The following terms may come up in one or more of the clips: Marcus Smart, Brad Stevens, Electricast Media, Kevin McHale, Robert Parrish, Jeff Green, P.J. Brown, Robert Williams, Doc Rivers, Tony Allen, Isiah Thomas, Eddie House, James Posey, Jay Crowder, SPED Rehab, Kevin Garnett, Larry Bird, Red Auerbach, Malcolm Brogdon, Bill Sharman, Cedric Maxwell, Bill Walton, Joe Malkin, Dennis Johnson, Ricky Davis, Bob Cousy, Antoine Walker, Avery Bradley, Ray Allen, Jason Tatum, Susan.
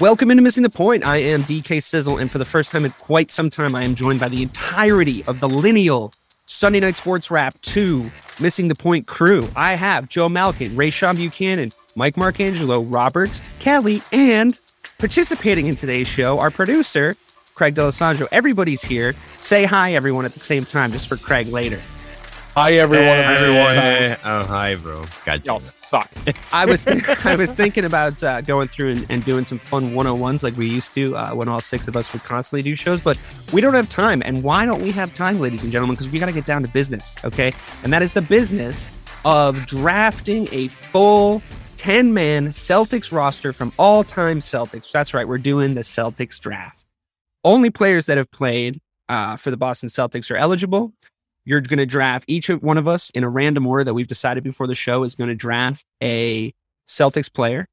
Welcome into Missing the Point. I am DK Sizzle, and for the first time in quite some time, I am joined by the entirety of the lineal Sunday Night Sports Wrap 2 Missing the Point crew. I have Joe Malkin, Ray Sean Buchanan, Mike Marcangelo, Robert Kelly, and participating in today's show, our producer, Craig D'Alessandro. Everybody's here. Say hi, everyone, at the same time, just for Craig later. Hi, everyone. Hey. Oh, hi, bro. God, y'all suck. I was thinking about going through and doing some fun 101s like we used to when all six of us would constantly do shows, but we don't have time. And why don't we have time, ladies and gentlemen? Because we got to get down to business, okay? And that is the business of drafting a full 10-man Celtics roster from all-time Celtics. That's right. We're doing the Celtics draft. Only players that have played for the Boston Celtics are eligible. You're going to draft, each one of us in a random order that we've decided before the show, is going to draft a Celtics player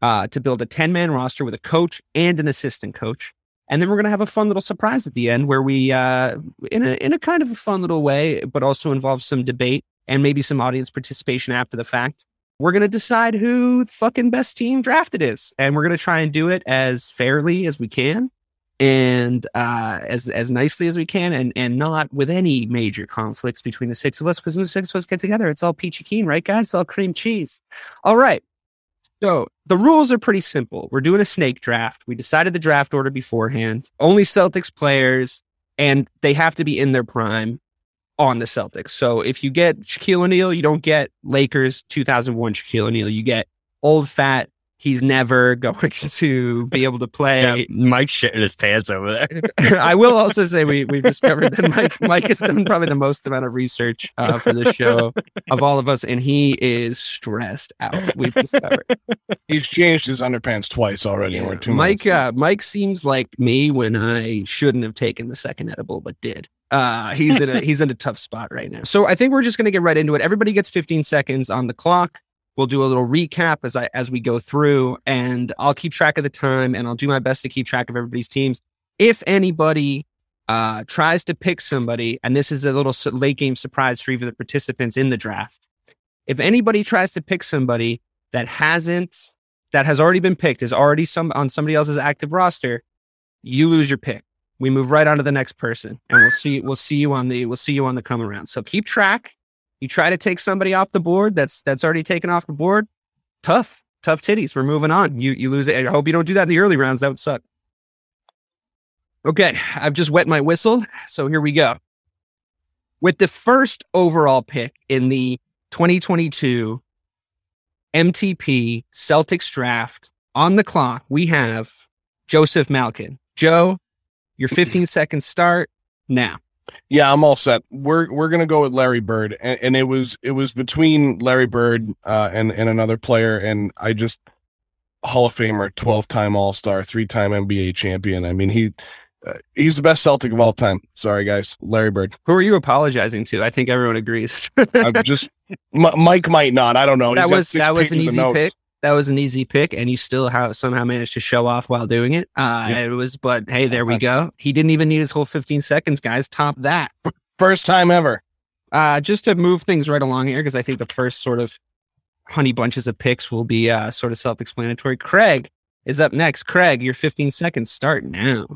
to build a 10-man roster with a coach and an assistant coach. And then we're going to have a fun little surprise at the end where we, in a kind of a fun little way, but also involves some debate and maybe some audience participation after the fact, we're going to decide who the fucking best team drafted is. And we're going to try and do it as fairly as we can. And as nicely as we can, and not with any major conflicts between the six of us, because when the six of us get together, it's all peachy keen, right, guys? It's all cream cheese. All right. So the rules are pretty simple. We're doing a snake draft. We decided the draft order beforehand. Only Celtics players, and they have to be in their prime on the Celtics. So if you get Shaquille O'Neal, you don't get Lakers 2001 Shaquille O'Neal. You get old fat. He's never going to be able to play. Yeah, Mike's shitting his pants over there. I will also say we've discovered that Mike has done probably the most amount of research for this show of all of us, and he is stressed out. We've discovered. He's changed his underpants twice already. Yeah. Mike seems like me when I shouldn't have taken the second edible, but did. He's in a tough spot right now. So I think we're just going to get right into it. Everybody gets 15 seconds on the clock. We'll do a little recap as we go through, and I'll keep track of the time, and I'll do my best to keep track of everybody's teams. If anybody tries to pick somebody, and this is a little late game surprise for even the participants in the draft, if anybody tries to pick somebody that has already been picked, is already on somebody else's active roster, you lose your pick. We move right on to the next person, and we'll see you on the come around. So keep track. You try to take somebody off the board that's already taken off the board. Tough titties. We're moving on. You lose it. I hope you don't do that in the early rounds. That would suck. Okay, I've just wet my whistle. So here we go. With the first overall pick in the 2022 MTP Celtics draft, on the clock, we have Joseph Malkin. Joe, your 15-second start now. Yeah, I'm all set. We're gonna go with Larry Bird, and it was between Larry Bird and another player, and I just Hall of Famer, 12-time All-Star, 3-time NBA champion. I mean, he's the best Celtic of all time. Sorry, guys, Larry Bird. Who are you apologizing to? I think everyone agrees. I'm just Mike might not. I don't know. That was an easy pick. That was an easy pick, and you still somehow managed to show off while doing it. Yeah. It was, but hey, there we go. He didn't even need his whole 15 seconds, guys. Top that. First time ever. Just to move things right along here, because I think the first sort of honey bunches of picks will be sort of self-explanatory. Craig is up next. Craig, your 15 seconds start now.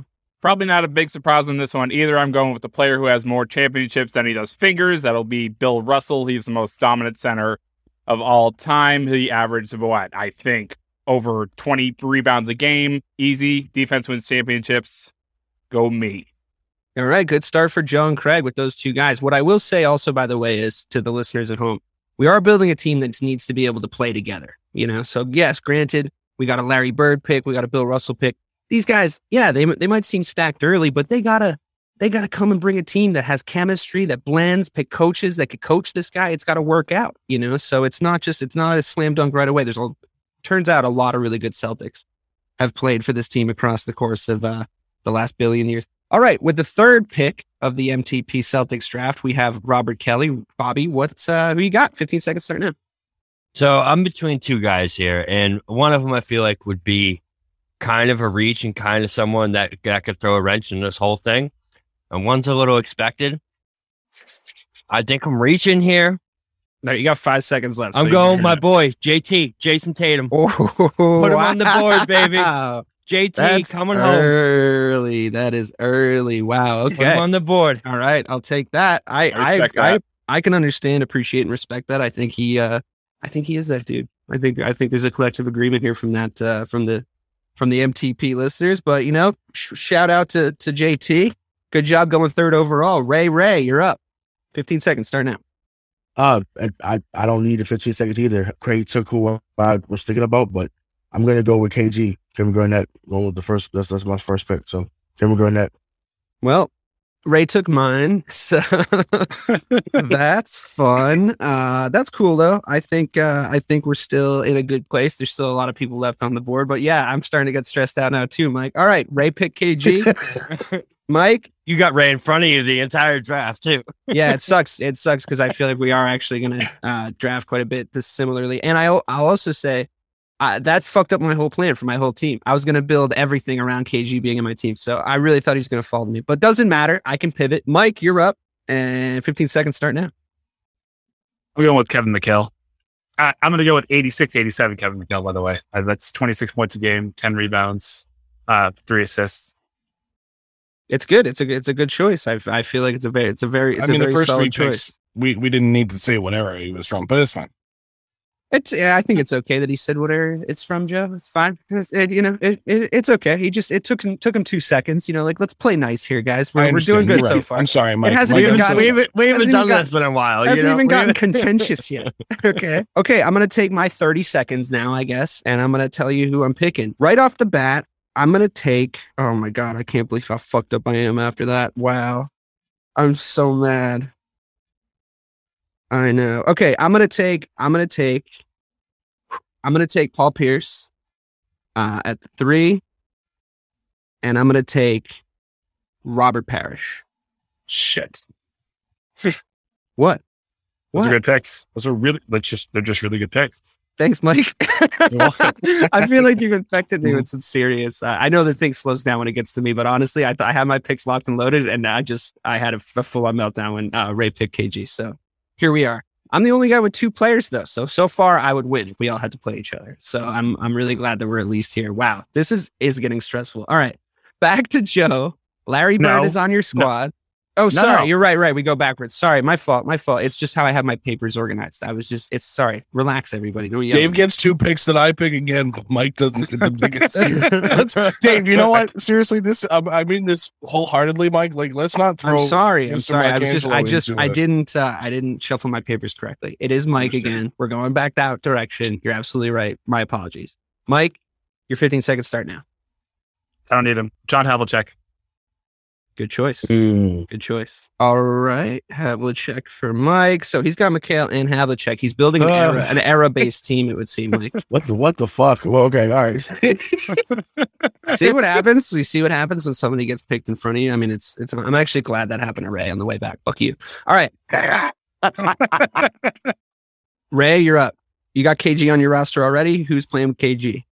Probably not a big surprise in this one either. I'm going with the player who has more championships than he does fingers. That'll be Bill Russell. He's the most dominant center of all time. He averaged, what, I think, over 20 rebounds a game. Easy. Defense wins championships. Go me. All right. Good start for Joe and Craig with those two guys. What I will say also, by the way, is to the listeners at home, we are building a team that needs to be able to play together. You know, so yes, granted, we got a Larry Bird pick. We got a Bill Russell pick. These guys, yeah, they might seem stacked early, but they gotta come and bring a team that has chemistry, that blends, pick coaches that could coach this guy. It's got to work out, you know. So it's not a slam dunk right away. Turns out a lot of really good Celtics have played for this team across the course of the last billion years. All right, with the third pick of the MTP Celtics draft, we have Robert Kelly. Bobby, who you got? 15 seconds starting now. So I'm between two guys here, and one of them I feel like would be kind of a reach and kind of someone that could throw a wrench in this whole thing. And one's a little expected. I think I'm reaching here. No, you got 5 seconds left. I'm going with my boy, JT, Jason Tatum. Oh, put him on the board, baby. JT, that's coming early. Home. That is early. Wow. Okay. Put him on the board. All right. I'll take that. I respect that. I can understand, appreciate, and respect that. I think he is that dude. I think there's a collective agreement here from that, from the MTP listeners, but you know, shout out to JT. Good job going third overall. Ray, you're up. 15 seconds, start now. I don't need the 15 seconds either. Craig took who I was thinking about, but I'm going to go with KG, Kevin Garnett. Going with the first, that's my first pick. So Kevin Garnett. Well, Ray took mine, so that's fun. That's cool, though. I think we're still in a good place. There's still a lot of people left on the board, but yeah, I'm starting to get stressed out now too, Mike. All right, Ray picked KG. Mike, you got Ray in front of you the entire draft too. Yeah, it sucks. It sucks because I feel like we are actually going to draft quite a bit similarly. And I'll also say that's fucked up my whole plan for my whole team. I was going to build everything around KG being in my team. So I really thought he was going to fall to me, but doesn't matter. I can pivot. Mike, you're up, and 15 seconds start now. I'm going with Kevin McHale. I'm going to go with 86-87 Kevin McHale, by the way. That's 26 points a game, 10 rebounds, 3 assists. It's good. It's a good choice. I feel like it's a very solid choice. Picks, we didn't need to say what era he was from, but it's fine. I think it's okay that he said whatever it's from, Joe. It's fine. It's okay. He just, it took him 2 seconds, you know, like, let's play nice here, guys. We're doing good so far. I'm sorry, Mike. It hasn't even gotten, we haven't done this in a while. It hasn't even gotten contentious yet. Okay. I'm going to take my 30 seconds now, I guess. And I'm going to tell you who I'm picking right off the bat. I'm going to take, oh my God, I can't believe how fucked up I am after that. Wow. I'm so mad. I know. Okay, I'm gonna take Paul Pierce at the 3, and I'm gonna take Robert Parrish. Shit. What? Those are good picks. They're just really good picks. Thanks, Mike. I feel like you've infected me with some serious. I know that thing slows down when it gets to me, but honestly, I had my picks locked and loaded, and I had a full-on meltdown when Ray picked KG. So. Here we are. I'm the only guy with 2 players, though. So far, I would win if we all had to play each other. So I'm really glad that we're at least here. Wow, this is getting stressful. All right, back to Joe. Larry Bird is on your squad. No. Oh, sorry. No. You're right. We go backwards. Sorry, my fault. It's just how I have my papers organized. Sorry. Relax, everybody. Dave gets 2 picks that I pick again, but Mike doesn't get the biggest. Dave, you know what? Seriously, this I mean this wholeheartedly, Mike. Like, let's not throw. I'm sorry. I didn't shuffle my papers correctly. It is Mike again. We're going back that direction. You're absolutely right. My apologies, Mike. Your 15 seconds start now. I don't need him. John Havlicek. Good choice. Good choice. All right. Havlicek for Mike. So he's got McHale and Havlicek. He's building an era-based team, it would seem like. What the fuck? Well, okay. All right. See what happens? We see what happens when somebody gets picked in front of you. I mean, it's. I'm actually glad that happened to Ray on the way back. Fuck you. All right. Ray, you're up. You got KG on your roster already. Who's playing KG?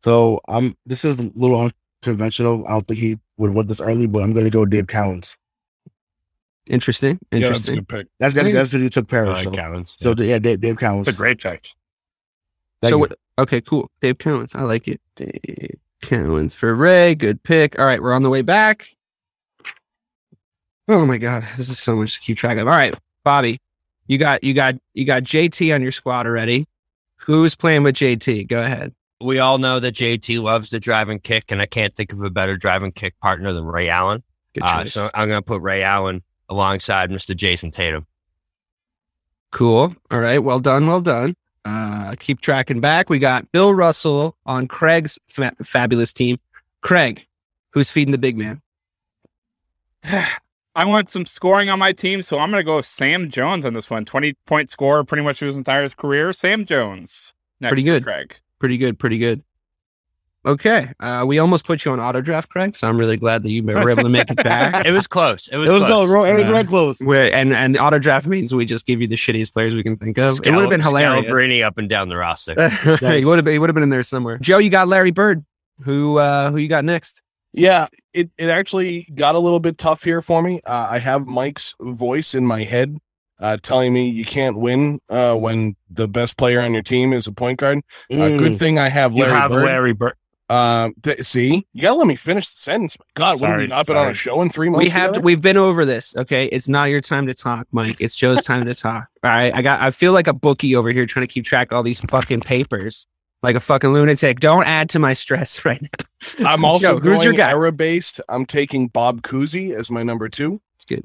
So this is a little unconventional. I don't think he would want this early, but I'm going to go Dave Cowens. Interesting. Yeah, that's a good pick. That's who took Parrish. Dave Cowens. It's a great pick. So, okay, cool. Dave Cowens. I like it. Dave Cowens for Ray. Good pick. All right, we're on the way back. Oh my God, this is so much to keep track of. All right, Bobby, you got JT on your squad already. Who's playing with JT? Go ahead. We all know that JT loves the drive and kick, and I can't think of a better drive and kick partner than Ray Allen. Good choice. So I'm going to put Ray Allen alongside Mr. Jason Tatum. Cool. All right. Well done. Well done. Keep tracking back. We got Bill Russell on Craig's fabulous team. Craig, who's feeding the big man? I want some scoring on my team, so I'm going to go with Sam Jones on this one. 20-point scorer pretty much his entire career. Sam Jones. Next pretty good. Craig. Pretty good. Pretty good. Okay. We almost put you on auto draft, Craig, so I'm really glad that you were able to make it back. It was close. It was close. And auto draft means we just give you the shittiest players we can think of. It would have been hilarious. Scalabrini up and down the roster. He would have been in there somewhere. Joe, you got Larry Bird. Who you got next? Yeah, it actually got a little bit tough here for me. I have Mike's voice in my head telling me you can't win when the best player on your team is a point guard. Good thing I have Larry Bird. See, you gotta let me finish the sentence. God, we've not been on a show in 3 months. We've been over this. Okay, it's not your time to talk, Mike. It's Joe's time to talk. All right, I feel like a bookie over here trying to keep track of all these fucking papers. Like a fucking lunatic. Don't add to my stress right now. I'm also going era-based. I'm taking Bob Cousy as my number 2. It's good.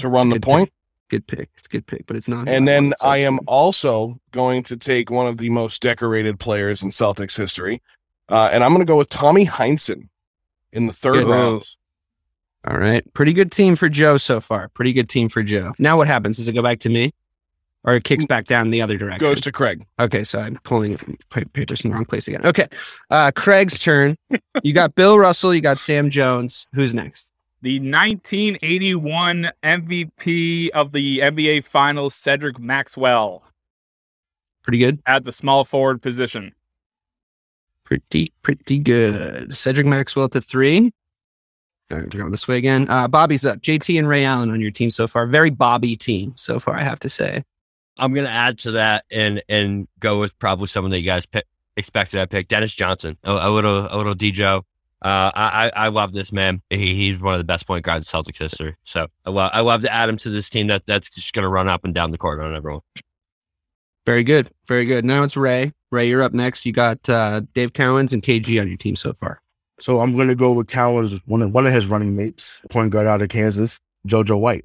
To run the point. Good pick. It's a good pick, but it's not. And then I am also going to take one of the most decorated players in Celtics history. And I'm going to go with Tommy Heinsohn in the third round. All right. Pretty good team for Joe so far. Now what happens? Does it go back to me? Or it kicks back down the other direction. Goes to Craig. Okay, so I'm pulling it from papers in the wrong place again. Okay, Craig's turn. You got Bill Russell. You got Sam Jones. Who's next? The 1981 MVP of the NBA Finals, Cedric Maxwell. Pretty good. At the small forward position. Pretty good. Cedric Maxwell at the 3. All right, we're going this way again. Bobby's up. JT and Ray Allen on your team so far. Very Bobby team so far, I have to say. I'm going to add to that and go with probably someone that you guys expected I picked, Dennis Johnson, a little DJ. I love this man. He's one of the best point guards in Celtics history. So I love to add him to this team that's just going to run up and down the court on everyone. Very good. Very good. Now it's Ray. Ray, you're up next. You got Dave Cowens and KG on your team so far. So I'm going to go with Cowens, one of his running mates, point guard out of Kansas, JoJo White.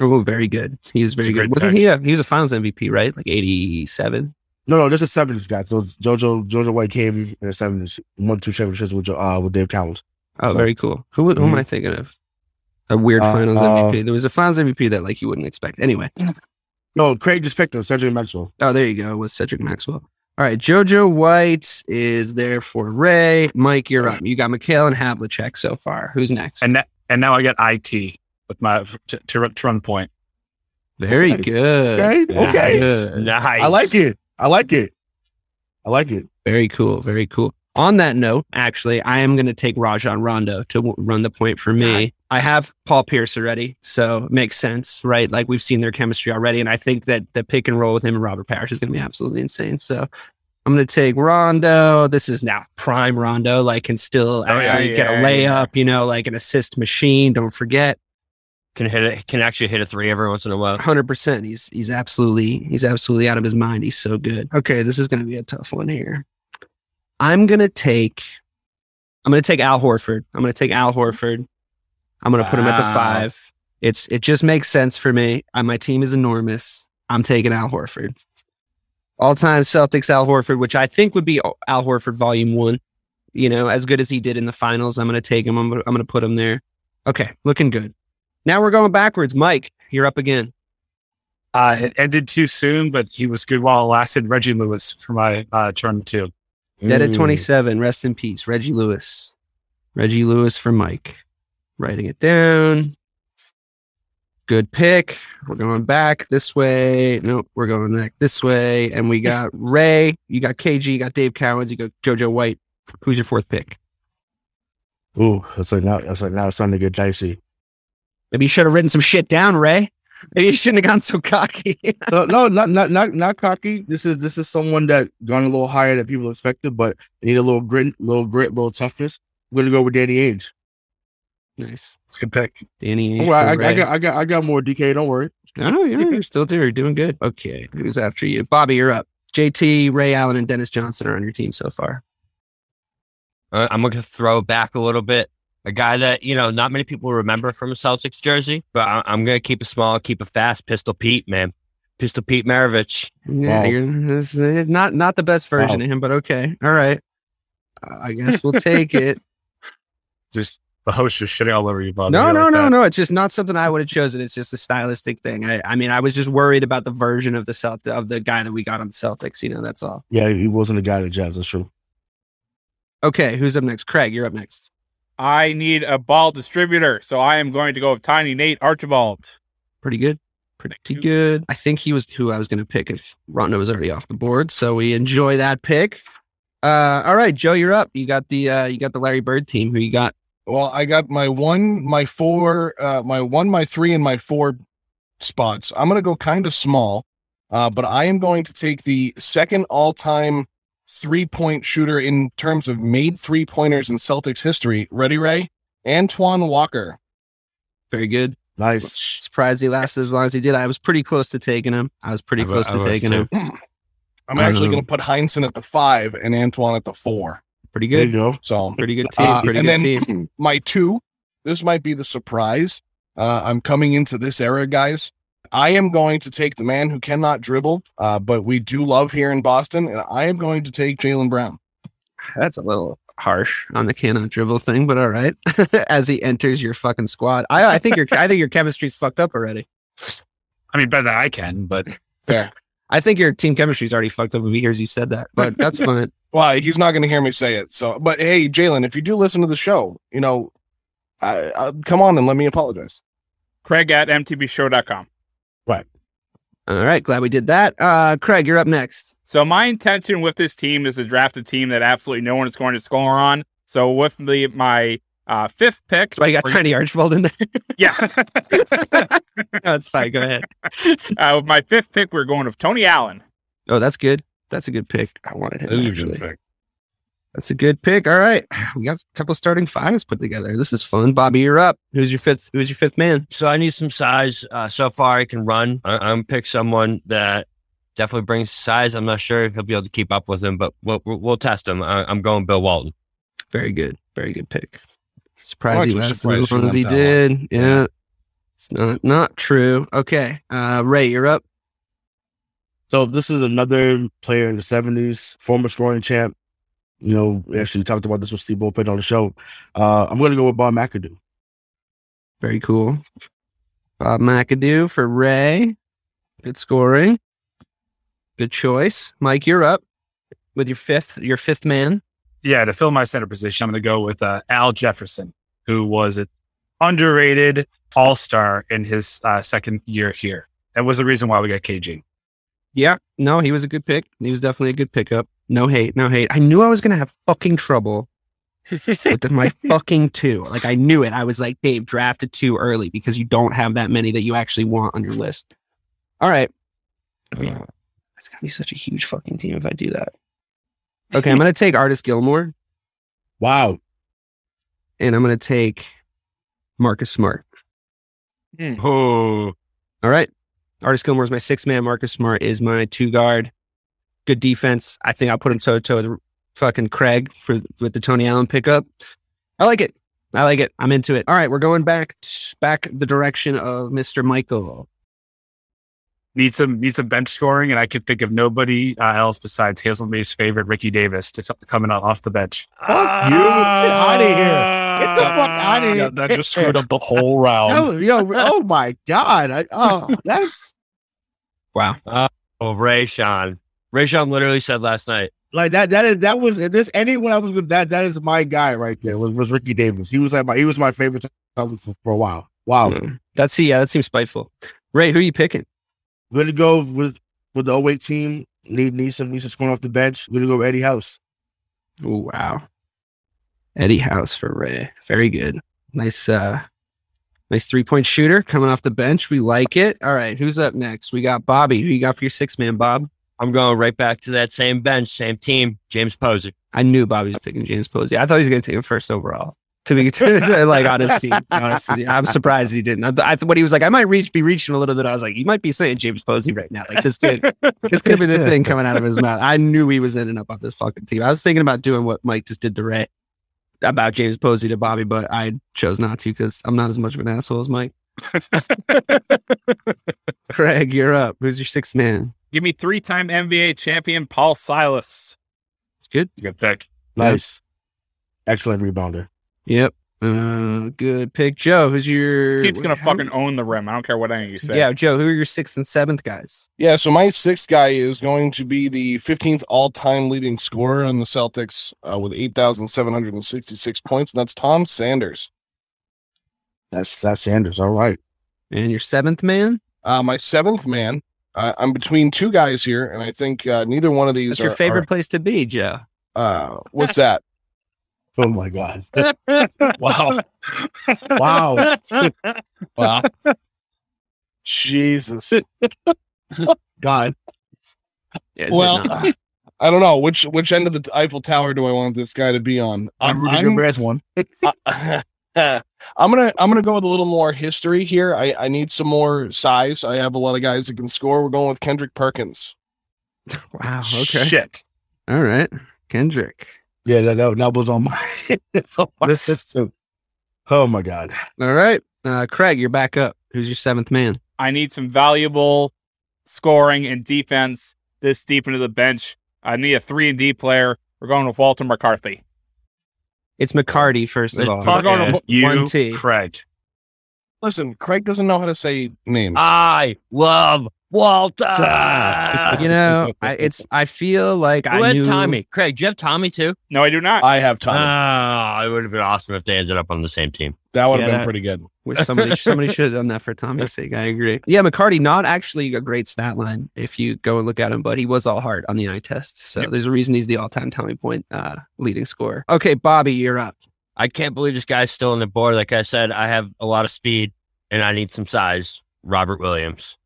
Oh, very good. He was very good. Wasn't he? He was a Finals MVP, right? Like 87. No, this is 70s guy. So JoJo White came in the '70s, won 2 championships with Dave Cowens. Oh, so, very cool. Who am I thinking of? A weird Finals MVP. There was a Finals MVP that like you wouldn't expect. Anyway, no, Craig just picked him, Cedric Maxwell. Oh, there you go. It was Cedric Maxwell. All right, JoJo White is there for Ray. Mike, you're up. You got McHale and Havlicek so far. Who's next? And now I got IT with my to run point. Very good. Okay. Good. Nice. I like it. Very cool. On that note, actually, I am going to take Rajon Rondo to run the point for me. I have Paul Pierce already, so it makes sense, right? Like, we've seen their chemistry already, and I think that the pick and roll with him and Robert Parrish is going to be absolutely insane. So I'm going to take Rondo. This is now prime Rondo, like, can still get a layup, like an assist machine, don't forget. Can actually hit a 3 every once in a while. 100%. He's absolutely out of his mind. He's so good. Okay, this is going to be a tough one here. I'm gonna take Al Horford. I'm gonna put him at the 5. It just makes sense for me. My team is enormous. I'm taking Al Horford. All-time Celtics Al Horford, which I think would be Al Horford Volume 1. As good as he did in the Finals, I'm gonna take him. I'm gonna put him there. Okay, looking good. Now we're going backwards. Mike, you're up again. It ended too soon, but he was good while it lasted. Reggie Lewis for my turn 2. Dead at 27. Rest in peace, Reggie Lewis. Reggie Lewis for Mike. Writing it down. Good pick. We're going back this way. Nope, we're going back this way. And we got Ray. You got KG. You got Dave Cowens. You got JoJo White. Who's your 4th pick? Ooh, it's like now it's starting to get dicey. Maybe you should have written some shit down, Ray. Maybe you shouldn't have gone so cocky. No, not cocky. This is someone that gone a little higher than people expected, but they need a little grit, little toughness. I'm gonna go with Danny Ainge. Nice, good pick, Danny Ainge. Oh, I got more DK. Don't worry. Oh, yeah, you're still there. You're doing good. Okay, who's after you, Bobby? You're up. JT, Ray Allen, and Dennis Johnson are on your team so far. I'm going to throw back a little bit. A guy that, you know, not many people remember from a Celtics jersey, but I'm going to keep it small, keep it fast. Pistol Pete, man. Pistol Pete Maravich. Yeah, wow. Not the best version of him, but okay. All right. I guess we'll take it. Just the host is shitting all over you, Bob. No. It's just not something I would have chosen. It's just a stylistic thing. I mean, I was just worried about the version of the guy that we got on the Celtics. You know, that's all. Yeah, he wasn't the guy that Jazz. That's true. Okay, who's up next? Craig, you're up next. I need a ball distributor, so I am going to go with Tiny Nate Archibald. Pretty good. I think he was who I was going to pick if Rondo was already off the board, so we enjoy that pick. All right, Joe, you're up. You got the Larry Bird team. Who you got? Well, I got my 1, my 3, and my 4 spots. I'm going to go kind of small, but I am going to take the second all-time three-point shooter in terms of made three-pointers in Celtics history. Ready, Ray? Antoine Walker. Very good. Nice. Surprised he lasted as long as he did. I was pretty close to taking him. I was pretty close to taking him. I'm actually going to put Heinsohn at the 5 and Antoine at the 4. Pretty good. There you go. So, pretty good team. And then my 2, this might be the surprise. I'm coming into this era, guys. I am going to take the man who cannot dribble, but we do love here in Boston, and I am going to take Jalen Brown. That's a little harsh on the cannot dribble thing, but all right. As he enters your fucking squad, I think your chemistry's fucked up already. I mean, better than I can, but fair. I think your team chemistry's already fucked up if he hears you said that, but that's fine. Well, he's not going to hear me say it. So, but hey, Jalen, if you do listen to the show, you know, I come on and let me apologize. Craig at mtbshow.com. Right. All right. Glad we did that. Craig, you're up next. So my intention with this team is to draft a team that absolutely no one is going to score on. So with my 5th pick. So I got Tiny Archibald in there. Yes. That's fine. Go ahead. With my 5th pick, we're going with Tony Allen. Oh, that's good. That's a good pick. I wanted him, actually. That's a good pick. All right. We got a couple of starting 5s put together. This is fun. Bobby, you're up. Who's your fifth man? So I need some size. So far, I can run. I'm going to pick someone that definitely brings size. I'm not sure if he'll be able to keep up with him, but we'll test him. I'm going Bill Walton. Very good. Very good pick. Surprised he lasted as long as he did. One. Yeah. It's not true. Okay. Ray, you're up. So this is another player in the 70s, former scoring champ. You know, we actually talked about this with Steve Bullpen on the show. I'm going to go with Bob McAdoo. Very cool. Bob McAdoo for Ray. Good scoring. Good choice. Mike, you're up with your fifth man. Yeah, to fill my center position, I'm going to go with Al Jefferson, who was an underrated all-star in his 2nd year here. That was the reason why we got KG. Yeah, no, he was a good pick. He was definitely a good pickup. No hate. I knew I was going to have fucking trouble with my fucking 2. Like, I knew it. I was like, Dave, draft a 2 early because you don't have that many that you actually want on your list. All right. It's going to be such a huge fucking team if I do that. Okay, I'm going to take Artis Gilmore. Wow. And I'm going to take Marcus Smart. Oh. All right. Artis Gilmore is my 6th man. Marcus Smart is my 2 guard. Good defense. I think I'll put him toe-to-toe with fucking Craig with the Tony Allen pickup. I like it. I'm into it. All right, we're going back the direction of Mr. Michael. Need some bench scoring, and I could think of nobody else besides Hazel May's favorite, Ricky Davis, to coming off the bench. Fuck you. Get out of here. Get the fuck out of here. Yeah, that just screwed up the whole round. Oh, my God. That's... Wow. Rajon literally said last night. Like that was, if there's anyone I was with, that is my guy right there was Ricky Davis. He was like he was my favorite for a while. Wow. Mm-hmm. That seems spiteful. Ray, who are you picking? We're gonna go with the 08 team. Need some scoring off the bench. We're gonna go with Eddie House. Oh wow. Eddie House for Ray. Very good. Nice Nice three-point shooter coming off the bench. We like it. All right, who's up next? We got Bobby. Who you got for your sixth man, Bob? I'm going right back to that same bench, same team, James Posey. I knew Bobby was picking James Posey. I thought he was going to take him first overall. To be like on his team, honestly, I'm surprised he didn't. When he was like, I might be reaching a little bit. I was like, you might be saying James Posey right now. Like this could be the thing coming out of his mouth. I knew he was ending up on this fucking team. I was thinking about doing what Mike just did to Ray about James Posey to Bobby, but I chose not to because I'm not as much of an asshole as Mike. Craig, you're up. Who's your sixth man? Give me three-time NBA champion Paul Silas. It's good. Good pick. Nice. Yep. Excellent rebounder. Yep. Good pick. Joe, who's your... Steve's going to fucking own the rim. I don't care what any of you say. Yeah, Joe, who are your sixth and seventh guys? Yeah, so my sixth guy is going to be the 15th all-time leading scorer on the Celtics with 8,766 points, and that's Tom Sanders. That's Sanders. All right. And your seventh man? My seventh man. I'm between two guys here, and I think neither one of these that's your favorite place to be, Joe. What's that? Oh my God. Wow. Wow. Wow. Jesus. God. Yeah, well, I don't know. Which end of the Eiffel Tower do I want this guy to be on? I'm rooting for one. I'm gonna go with a little more history here. I need some more size. I have a lot of guys that can score. We're going with Kendrick Perkins. Wow. Okay. Shit. All right. Kendrick. Yeah, that was on my list too. Oh my God! All right, Craig, you're back up. Who's your seventh man? I need some valuable scoring and defense this deep into the bench. I need a 3-and-D player. We're going with Walter McCarthy. It's McCarty first of all. I'm going to one T. Craig. Listen, Craig doesn't know how to say names. I love Walter. You know, I feel like I knew Tommy. Craig, do you have Tommy too? No, I do not. I have Tommy. It would have been awesome if they ended up on the same team. That would have been pretty good. Which somebody should have done that for Tommy's sake. I agree. Yeah, McCarty, not actually a great stat line if you go and look at him, but he was all heart on the eye test. So yep. There's a reason he's the all-time Tommy Point leading scorer. Okay, Bobby, you're up. I can't believe this guy's still on the board. Like I said, I have a lot of speed and I need some size. Robert Williams.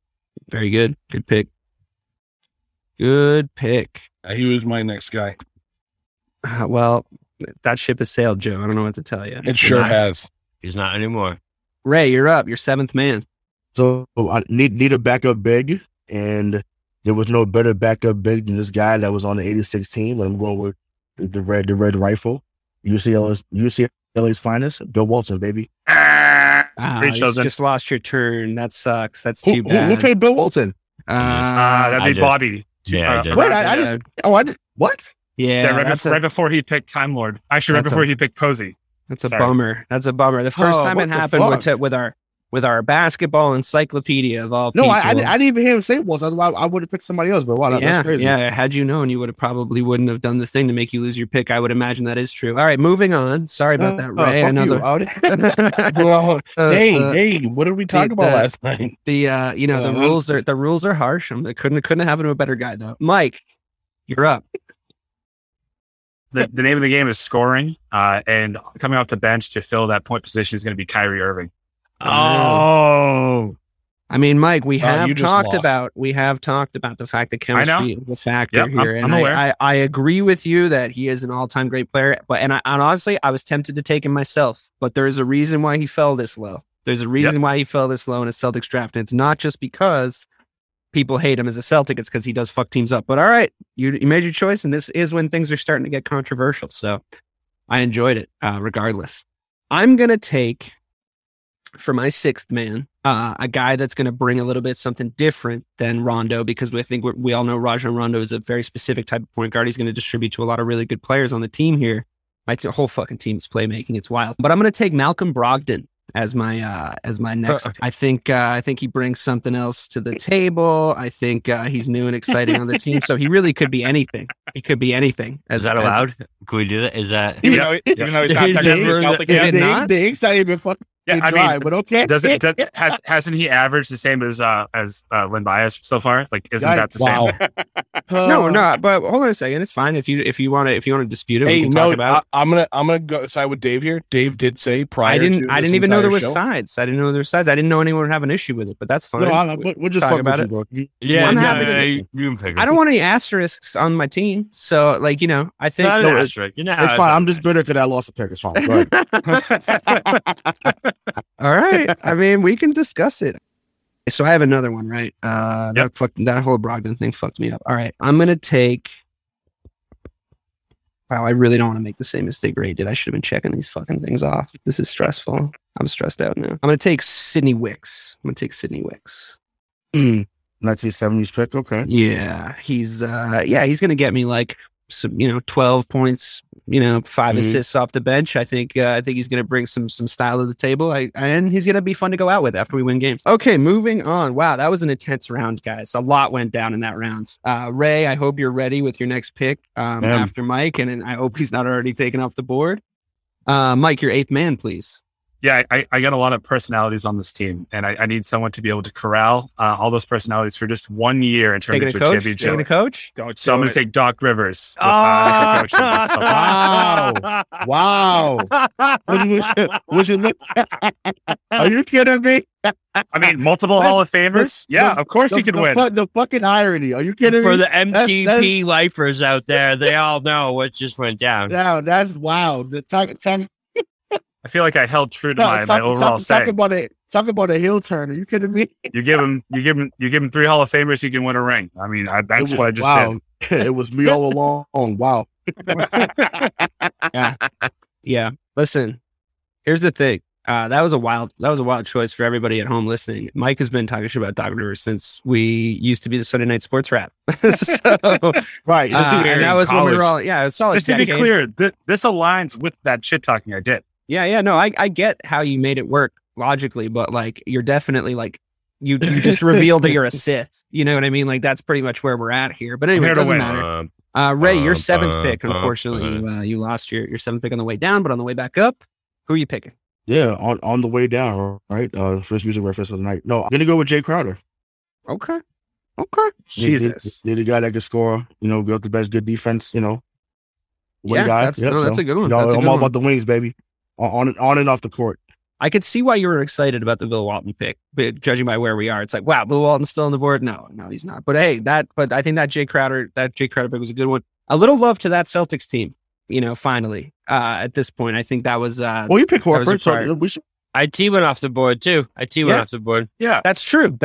Very good. Good pick. Good pick. He was my next guy. Well, that ship has sailed, Joe. I don't know what to tell you. It sure has. He's not anymore. Ray, you're up. Your seventh man. So I need a backup big, and there was no better backup big than this guy that was on the 86 team. I'm going with the red rifle. UCLA's finest, Bill Walton, baby. Just lost your turn. That sucks. That's too bad. Who paid Bill Walton? That'd be Bobby. Yeah, I did. What? Yeah, right before he picked Time Lord. Actually, right before he picked Posey. That's a bummer. That's a bummer. The first time it happened with our basketball encyclopedia of all people. No, I didn't even hear him say Walton. Otherwise, I would have picked somebody else. But wow, that's crazy. Yeah, had you known, you would have probably wouldn't have done this thing to make you lose your pick. I would imagine that is true. All right, moving on. Sorry about that, Ray. Dang, what did we talk about last night? The rules are harsh. It couldn't happen to a better guy though. Mike, you're up. The name of the game is scoring, and coming off the bench to fill that point position is going to be Kyrie Irving. Oh, I mean, Mike, we have talked about the fact that chemistry is a factor here. I'm aware. I agree with you that he is an all-time great player, and honestly, I was tempted to take him myself, but there is a reason why he fell this low. There's a reason why he fell this low in his Celtics draft, and it's not just because people hate him as a Celtic. It's because he does fuck teams up. But all right, you made your choice, and this is when things are starting to get controversial. So I enjoyed it regardless. I'm going to take... for my sixth man, a guy that's going to bring a little bit something different than Rondo, because I think we all know Rajon Rondo is a very specific type of point guard. He's going to distribute to a lot of really good players on the team here. The whole fucking team is playmaking. It's wild. But I'm going to take Malcolm Brogdon as my next. I think he brings something else to the table. I think he's new and exciting on the team, so he really could be anything. He could be anything. Is that allowed? Could we do that? Is that even though he's not technically Celtic? Is it not? The ink's not even fucking Yeah, I dry, mean, but okay. Hasn't he averaged the same as Lynn Bias so far? Like, isn't that the same? No, not. But hold on a second. It's fine if you want to dispute it. Hey, we can talk about it. I'm gonna go side with Dave here. Dave did say prior. I didn't even know there was sides. I didn't know there was sides. I didn't know anyone would have an issue with it. But that's fine. No, we'll just talk about it. I don't want any asterisks on my team. So, like, you know, I think it's fine. I'm just bitter because I lost a pick. It's fine. Go ahead. All right. I mean, we can discuss it. So I have another one, right? Yep. That whole Brogdon thing fucked me up. All right. I'm going to take... Wow, I really don't want to make the same mistake Ray did. I should have been checking these fucking things off. This is stressful. I'm stressed out now. I'm going to take Sidney Wicks. That's his 70s pick? Okay. Yeah. He's going to get me like... some, 12 points, 5 assists off the bench. I think he's going to bring some style to the table. And he's going to be fun to go out with after we win games. Okay, moving on. Wow, that was an intense round, guys. A lot went down in that round. Ray, I hope you're ready with your next pick after Mike, and I hope he's not already taken off the board. Mike, your eighth man, please. Yeah, I got a lot of personalities on this team, and I need someone to be able to corral all those personalities for just 1 year and turn it into a championship. Taking a coach? So I'm going to take Doc Rivers. Wow. Are you kidding me? I mean, multiple Hall of Famers? Of course he can win. The fucking irony. Are you kidding me? For the MTP lifers out there, they all know what just went down. No, that's wild. The time I feel like I held true to my overall saying. Talking about a heel turn. Are you kidding me? You give him 3 Hall of Famers, he can win a ring. I mean, that's what I just did. It was me all along. Wow. Yeah. Listen, here's the thing. That was a wild choice for everybody at home listening. Mike has been talking shit about Doc Rivers since we used to be the Sunday Night Sports Wrap. Right. And that was college. When we were all it was solid. Just to be clear, this aligns with that shit talking I did. Yeah, no, I get how you made it work logically, but like you're definitely like you just revealed that you're a Sith. You know what I mean? Like that's pretty much where we're at here. But anyway, it doesn't matter. Ray, your seventh pick. Unfortunately, you lost your seventh pick on the way down, but on the way back up, who are you picking? Yeah, on the way down, right? First music reference of the night. No, I'm gonna go with Jay Crowder. Okay. Jesus, they're the guy that can score. Built the best good defense. Guy. That's a good one. I'm all about the wings, baby. On and off the court. I could see why you were excited about the Bill Walton pick, but judging by where we are, it's like, wow, Bill Walton's still on the board. No, he's not. But hey, but I think that Jay Crowder pick was a good one. A little love to that Celtics team, finally, at this point. I think that was, well, you picked Horford. IT went off the board too. Off the board. Yeah, that's true.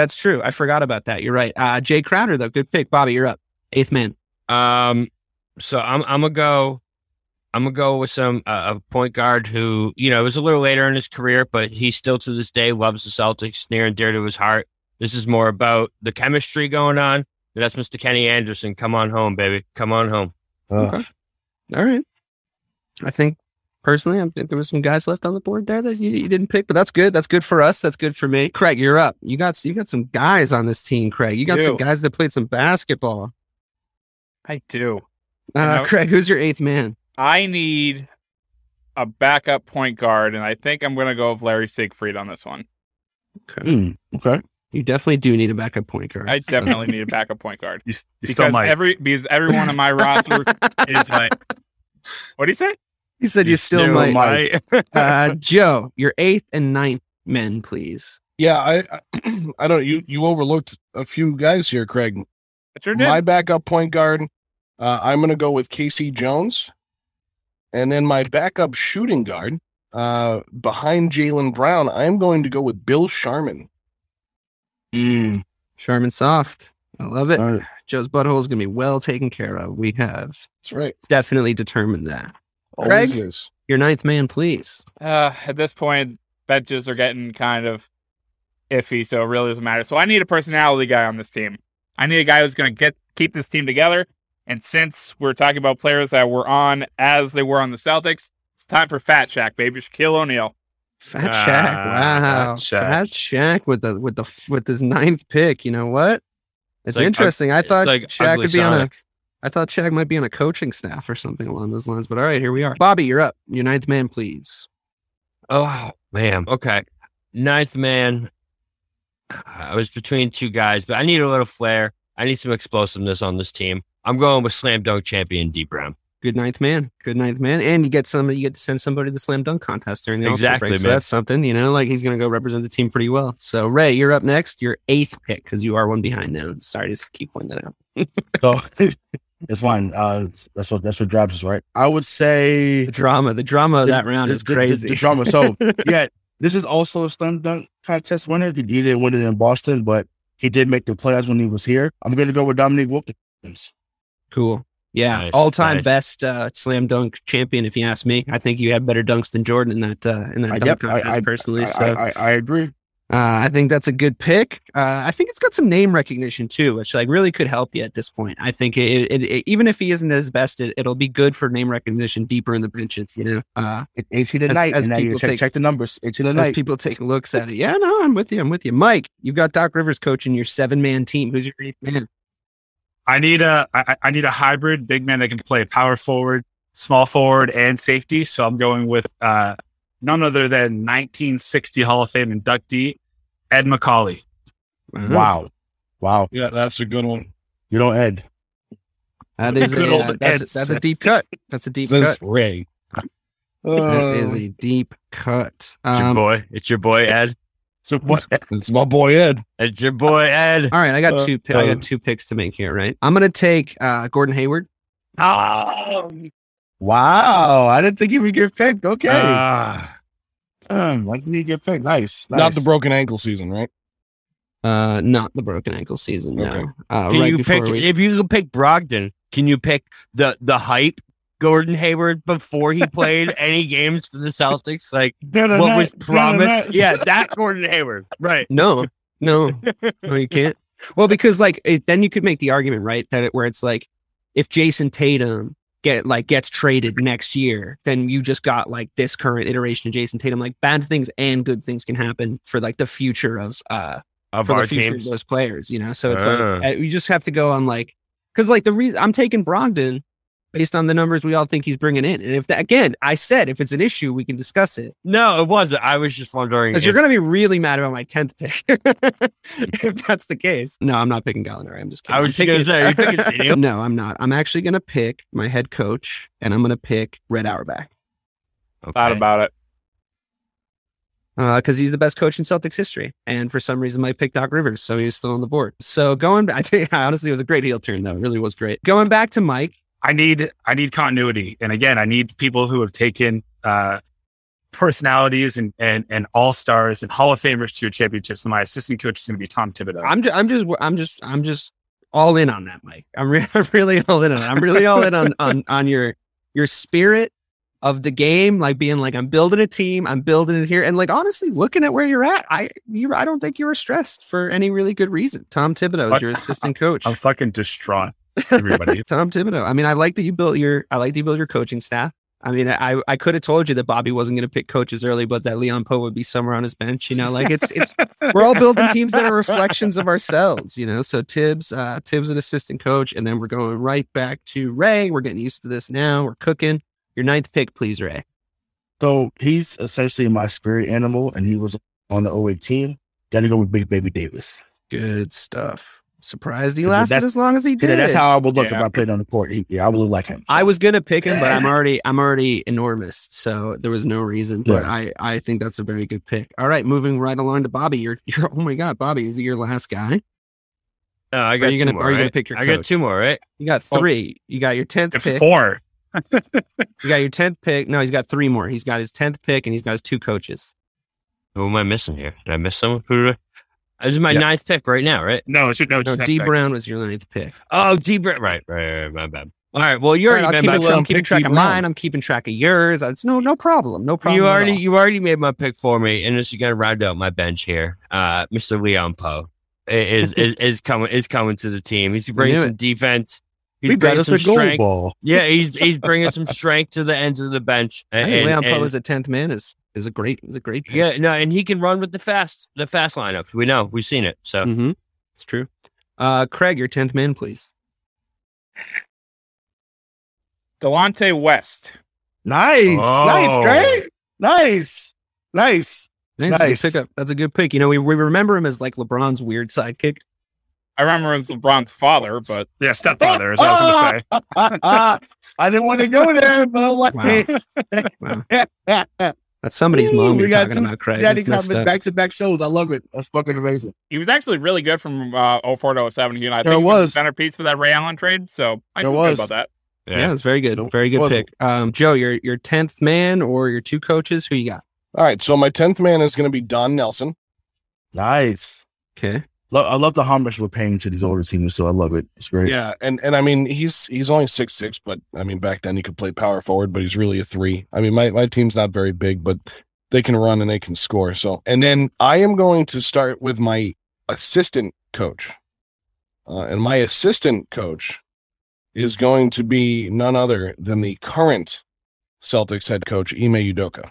I forgot about that. You're right. Jay Crowder though. Good pick. Bobby, you're up. Eighth man. So I'm gonna go. I'm going to go with a point guard who, it was a little later in his career, but he still to this day loves the Celtics near and dear to his heart. This is more about the chemistry going on. That's Mr. Kenny Anderson. Come on home, baby. Come on home. Okay. All right. I think, personally, there was some guys left on the board there that you didn't pick, but that's good. That's good for us. That's good for me. Craig, you're up. You got some guys on this team, Craig. You got some guys that played some basketball. I do. Craig, who's your eighth man? I need a backup point guard, and I think I'm going to go with Larry Siegfried on this one. Okay. Okay. You definitely do need a backup point guard. I definitely need a backup point guard. Because everyone on my roster is like, what did he say? He said you still might. Joe, your eighth and ninth men, please. Yeah, I don't. You overlooked a few guys here, Craig. I sure did. My backup point guard, I'm going to go with Casey Jones. And then my backup shooting guard behind Jalen Brown, I'm going to go with Bill Sharman. Sharman soft. I love it. Right. Joe's butthole is going to be well taken care of. We have definitely determined that. Always Craig, is. Your ninth man, please. At this point, benches are getting kind of iffy, so it really doesn't matter. So I need a personality guy on this team. I need a guy who's going to keep this team together. And since we're talking about players that were on as they were on the Celtics, it's time for Fat Shack, baby. Shaquille O'Neal. Fat Shack, wow. Fat Shack with his ninth pick. You know what? It's like, interesting. I thought Shaq might be on a coaching staff or something along those lines. But all right, here we are. Bobby, you're up. Your ninth man, please. Oh, Man. Okay. Ninth man. I was between two guys, but I need a little flair. I need some explosiveness on this team. I'm going with slam dunk champion D Brown. Good ninth man. Good ninth man. And you get somebody, you get to send somebody to the slam dunk contest during the All-Star break. So that's something, you know, like he's going to go represent the team pretty well. So Ray, you're up next. Your eighth pick, because you are one behind now. Sorry to keep pointing that out. So it's fine. That's what drives us, right? I would say the drama of that round is crazy. The drama. So yeah, this is also a slam dunk contest winner. He didn't win it in Boston, but he did make the playoffs when he was here. I'm going to go with Dominique Wilkins. Cool. Yeah, nice, all-time best slam dunk champion, if you ask me. I think you had better dunks than Jordan in that dunk contest, personally. I agree. I think that's a good pick. I think it's got some name recognition, too, which like really could help you at this point. I think it even if he isn't his best, it'll be good for name recognition deeper in the benches, you know? 18 tonight, and now you check the numbers. 18 tonight. As people take looks at it. Yeah, no, I'm with you. Mike, you've got Doc Rivers coaching your seven-man team. Who's your eighth man? I need a hybrid big man that can play power forward, small forward, and safety. So I'm going with none other than 1960 Hall of Fame inductee Ed McCauley. Wow! Yeah, that's a good one. You know Ed. That is a deep cut. That's a deep cut. Ray. That is a deep cut. It's your boy Ed. It's my boy Ed. It's your boy Ed. All right, I got two picks to make here, right? I'm gonna take Gordon Hayward. Oh, wow! I didn't think he would get picked. Okay, like he get picked. Nice. Not the broken ankle season, right? Not the broken ankle season. No. Okay. If you could pick Brogdon, can you pick the hype? Gordon Hayward before he played any games for the Celtics, like what was promised. Yeah, that Gordon Hayward, right? No, you can't. Well, because like then you could make the argument, right, that where it's like if Jason Tatum gets traded next year, then you just got like this current iteration of Jason Tatum. Like bad things and good things can happen for like the future of those players, you know. So it's like you just have to go on like because like the reason I'm taking Brogdon. Based on the numbers we all think he's bringing in. And if that, again, I said, if it's an issue, we can discuss it. No, it wasn't. I was just wondering. Because you're going to be really mad about my 10th pick. If that's the case. No, I'm not picking Gallinari. I'm just kidding. I was going to say, are you picking Daniel? No, I'm not. I'm actually going to pick my head coach, and I'm going to pick Red Auerbach. Okay. Thought about it. Because he's the best coach in Celtics history. And for some reason, I picked Doc Rivers, so he's still on the board. So I honestly, it was a great heel turn, though. It really was great. Going back to Mike. I need continuity. And again, I need people who have taken personalities and all-stars and Hall of Famers to your championships. And my assistant coach is going to be Tom Thibodeau. I'm just all in on that, Mike. I'm really all in on it. I'm really all in on your spirit of the game, like being like, I'm building a team, I'm building it here. And like, honestly, looking at where you're at, I don't think you were stressed for any really good reason. Tom Thibodeau is your assistant coach. I'm fucking distraught. Everybody. Tom Thibodeau. I mean, I like that you build your coaching staff. I mean, I could have told you that Bobby wasn't going to pick coaches early, but that Leon Poe would be somewhere on his bench. You know, like it's we're all building teams that are reflections of ourselves. You know, so Tibbs an assistant coach, and then we're going right back to Ray. We're getting used to this now. We're cooking. Your ninth pick, please, Ray. So he's essentially my spirit animal, and he was on the 08 team. Got to go with Big Baby Davis. Good stuff. Surprised he lasted as long as he did. That's how I would look if I played on the court. I would look like him. So. I was gonna pick him, but I'm already enormous, so there was no reason. But I think that's a very good pick. All right, moving right along to Bobby. You're oh my god, Bobby, is he your last guy? No, I got. Are you gonna pick your coach? I got two more, right? You got three. Oh, you got your 10th pick. Four. You got your 10th pick. No, he's got three more. He's got his 10th pick, and he's got his two coaches. Who am I missing here? Did I miss someone? This is my ninth pick right now, right? No, D Brown was your ninth pick. Oh, D Brown. Right. My bad. All right. Well, you're already I'm keeping track of mine. I'm keeping track of yours. It's no problem. You already made my pick for me, and this is gonna round out my bench here. Mr. Leon Poe is coming to the team. He's bringing some defense. He's bringing some strength. Yeah, he's bringing some strength to the ends of the bench. I think Leon Poe is a 10th man. Is a great pick. Yeah, no, and he can run with the fast lineups. We know, we've seen it. So it's true. Craig, your 10th man, please. Delonte West. Nice, Craig. Nice. Nice. Nice. That's a good pick. You know, we remember him as like LeBron's weird sidekick. I remember him as LeBron's father, but yeah, stepfather is what I was going to say. I didn't want to go there, but I like it. Wow. That's somebody's mom you're talking about, Craig. Daddy coming back-to-back shows. I love it. That's fucking amazing. He was actually really good from 04 to 07. You know, I think it was the centerpiece for that Ray Allen trade, so I feel good about that. Yeah, it's very good. Very good pick. Joe, your 10th man or your two coaches, who you got? All right, so my 10th man is going to be Don Nelson. Nice. Okay. I love the homage we're paying to these older seniors, so I love it. It's great. Yeah, and I mean, he's only 6'6", but I mean, back then he could play power forward, but he's really a three. I mean, my team's not very big, but they can run and they can score. So, and then I am going to start with my assistant coach. And my assistant coach is going to be none other than the current Celtics head coach, Ime Udoka.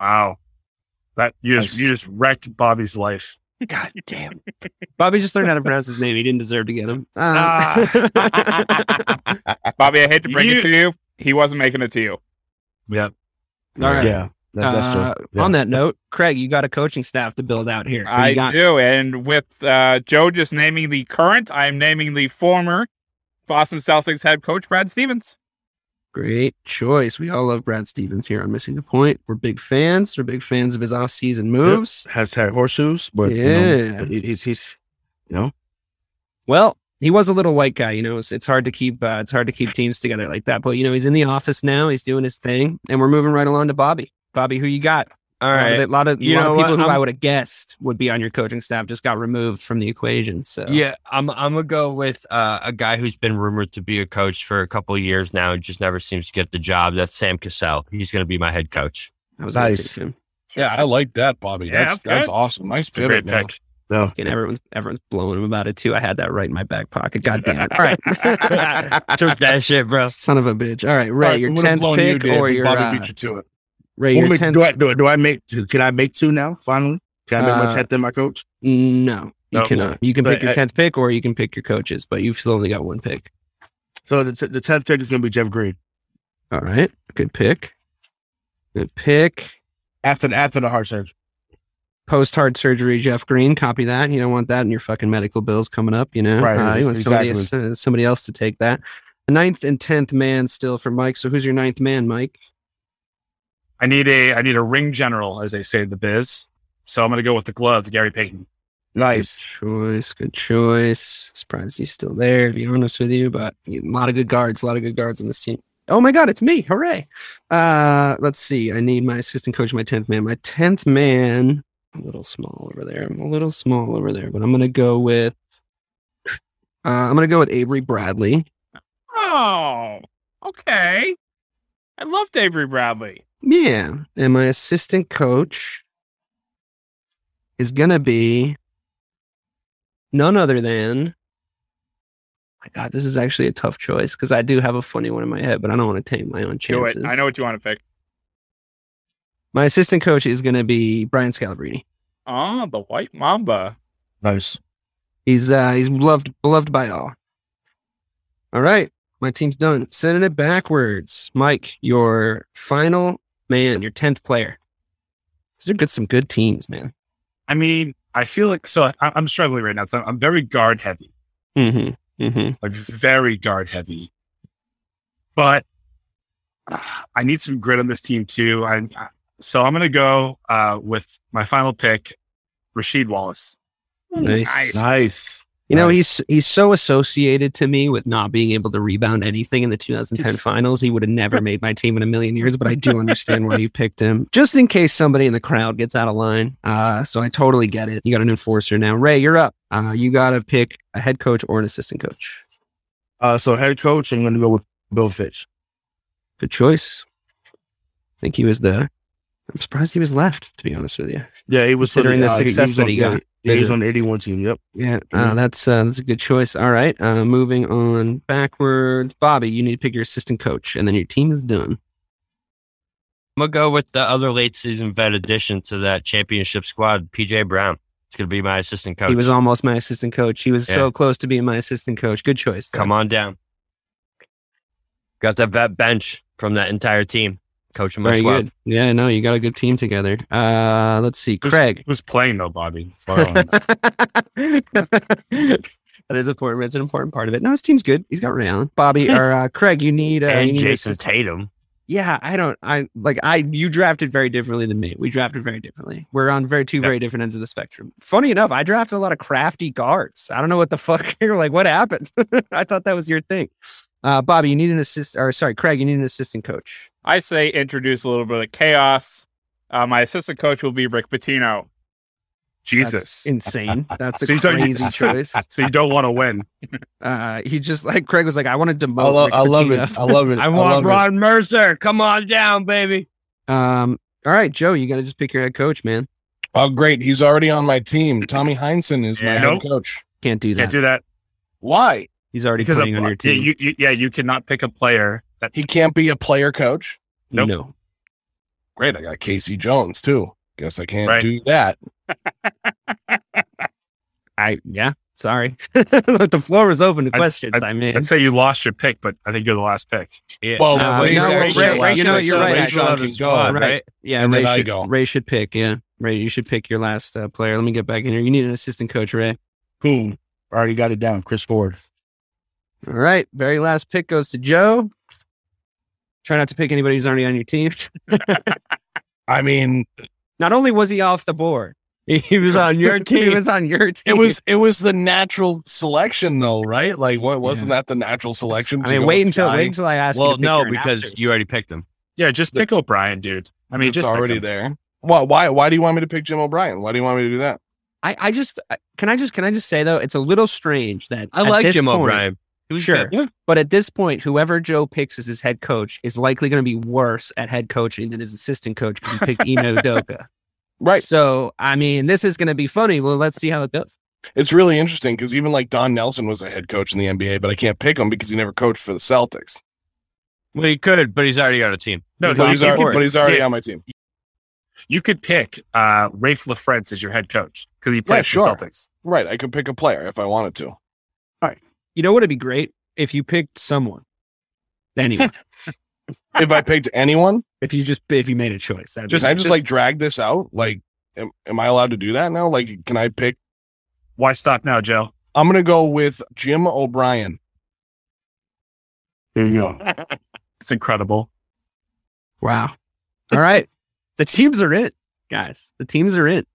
Wow. That you just wrecked Bobby's life. God damn. Bobby just learned how to pronounce his name. He didn't deserve to get him. Bobby, I hate to bring it to you. He wasn't making it to you. Yep. All right. Yeah. That's true. Yeah. On that note, Craig, you got a coaching staff to build out here. I do. And with Joe just naming the current, I'm naming the former Boston Celtics head coach, Brad Stevens. Great choice. We all love Brad Stevens here on Missing the Point. We're big fans. We're big fans of his offseason moves. Yep. Has had horseshoes, but yeah, he's you know. Well, he was a little white guy. You know, it's hard to keep teams together like that. But you know, he's in the office now. He's doing his thing, and we're moving right along to Bobby. Bobby, who you got? All right, a lot of people who I would have guessed would be on your coaching staff just got removed from the equation. So yeah, I'm gonna go with a guy who's been rumored to be a coach for a couple of years now and just never seems to get the job. That's Sam Cassell. He's gonna be my head coach. That was nice. Yeah, I like that, Bobby. Yeah, that's awesome. Nice pivot. Great pick. No. And everyone's blowing him about it too. I had that right in my back pocket. God damn it! All right, took that shit, bro. Son of a bitch. All right, Ray, all right, your 10th pick or your Bobby beat you to it. Ray, can I make two now? Finally, can I make my 10th and my coach? No, you cannot. You can pick your 10th pick, or you can pick your coaches, but you've still only got one pick. So the 10th pick is going to be Jeff Green. All right, good pick. Good pick. After the heart surgery, post heart surgery, Jeff Green. Copy that. You don't want that in your fucking medical bills coming up. You know, right? You want somebody else to take that. The 9th and 10th man still for Mike. So who's your 9th man, Mike? I need a ring general, as they say in the biz. So I'm going to go with the glove, Gary Payton. Nice. Good choice. Surprised he's still there, to be honest with you. But a lot of good guards on this team. Oh, my God, it's me. Hooray. Let's see. I need my assistant coach, my 10th man. My 10th man, I'm a little small over there. But I'm going to go with Avery Bradley. Oh, okay. I loved Avery Bradley. Yeah, and my assistant coach is going to be none other than, my God, this is actually a tough choice because I do have a funny one in my head, but I don't want to take my own chances. Do it. I know what you want to pick. My assistant coach is going to be Brian Scalabrine. Oh, the White Mamba. Nice. He's beloved by all. All right, my team's done. Sending it backwards. Mike, your final... Man, your 10th player. These are some good teams, man. I mean, I feel like... So I'm struggling right now. So I'm very guard heavy. Mm-hmm. Mm-hmm. Like very guard heavy. But I need some grit on this team too. So I'm going to go with my final pick, Rasheed Wallace. Nice. You know, he's so associated to me with not being able to rebound anything in the 2010 finals. He would have never made my team in a million years, but I do understand why you picked him. Just in case somebody in the crowd gets out of line. So I totally get it. You got an enforcer now. Ray, you're up. You got to pick a head coach or an assistant coach. So head coach, I'm going to go with Bill Fitch. Good choice. I think he was I'm surprised he was left, to be honest with you. Yeah, he was considering the success that he got. Yeah, he's on the 81 team. Yep. Yeah, that's a good choice. All right, moving on backwards. Bobby, you need to pick your assistant coach, and then your team is done. I'm gonna go with the other late season vet addition to that championship squad, PJ Brown. It's gonna be my assistant coach. He was almost my assistant coach. He was so close to being my assistant coach. Good choice. Though. Come on down. Got that vet bench from that entire team. coaching my squad. Good. Yeah, no, you got a good team together. Let's see. Craig. Who's playing though, Bobby? That is important. It's an important part of it. No, his team's good. He's got Ray Allen. Bobby or Craig, you need and you need Jason Tatum. Yeah, you drafted very differently than me. We drafted very differently. We're on two very different ends of the spectrum. Funny enough, I drafted a lot of crafty guards. I don't know what the fuck you're like. What happened? I thought that was your thing. Bobby, you need an Craig, you need an assistant coach. I say introduce a little bit of chaos. My assistant coach will be Rick Pitino. Jesus. That's insane. That's a crazy choice. So you don't want to win. Craig was like, I want to demote. I love it. I want Ron Mercer. Come on down, baby. All right, Joe, you got to just pick your head coach, man. Oh, great. He's already on my team. Tommy Heinsohn is my head coach. Can't do that. Why? He's already playing on your team. You cannot pick a player. He can't be a player coach? Nope. No. Great. I got Casey Jones, too. Guess I can't do that. Sorry. But the floor is open to questions. I'd say you lost your pick, but I think you're the last pick. Yeah. Well, you're right. Right? Yeah, and Ray should pick. Yeah, Ray, you should pick your last player. Let me get back in here. You need an assistant coach, Ray. Cool. Already got it down. Chris Ford. All right. Very last pick goes to Joe. Try not to pick anybody who's already on your team. I mean, not only was he off the board. He was on your team. It was the natural selection, though, right? Like, what wasn't that the natural selection? I mean, wait until I ask. Well, you to pick because you already picked him. Yeah, just pick O'Brien, dude. I mean, just already there. Well, why do you want me to pick Jim O'Brien? Why do you want me to do that? Can I just say though, it's a little strange that I like Jim O'Brien. Sure. Yeah. But at this point, whoever Joe picks as his head coach is likely going to be worse at head coaching than his assistant coach because he picked Ime Udoka. Right. So, I mean, this is going to be funny. Well, let's see how it goes. It's really interesting because even like Don Nelson was a head coach in the NBA, but I can't pick him because he never coached for the Celtics. Well, he could, but he's already on a team. He's already on my team. You could pick Rafe LaFrentz as your head coach because he played for the Celtics. Right. I could pick a player if I wanted to. All right. You know what would be great? If you picked someone. Anyone. If I picked anyone? If you made a choice. Can I drag this out? Like, am I allowed to do that now? Like, can I pick? Why stop now, Joe? I'm going to go with Jim O'Brien. There you go. It's incredible. Wow. All right. The teams are in, guys. The teams are in.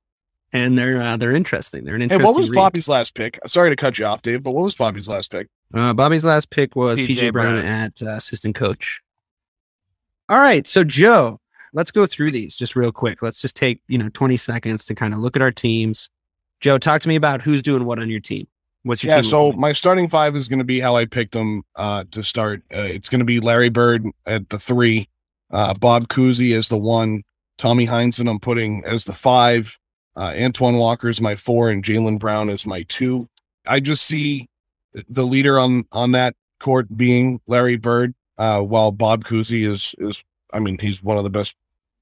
And they're interesting. They're an interesting what was Bobby's last pick? Sorry to cut you off, Dave, but what was Bobby's last pick? Bobby's last pick was P.J. Brown at assistant coach. All right. So, Joe, let's go through these just real quick. Let's just take, 20 seconds to kind of look at our teams. Joe, talk to me about who's doing what on your team. What's your team? Yeah, so my starting five is going to be how I picked them to start. It's going to be Larry Bird at the 3, Bob Cousy as the 1, Tommy Heinsohn I'm putting as the 5, Antoine Walker is my 4, and Jalen Brown is my 2. I just see the leader on that court being Larry Bird. While Bob Cousy is he's one of the best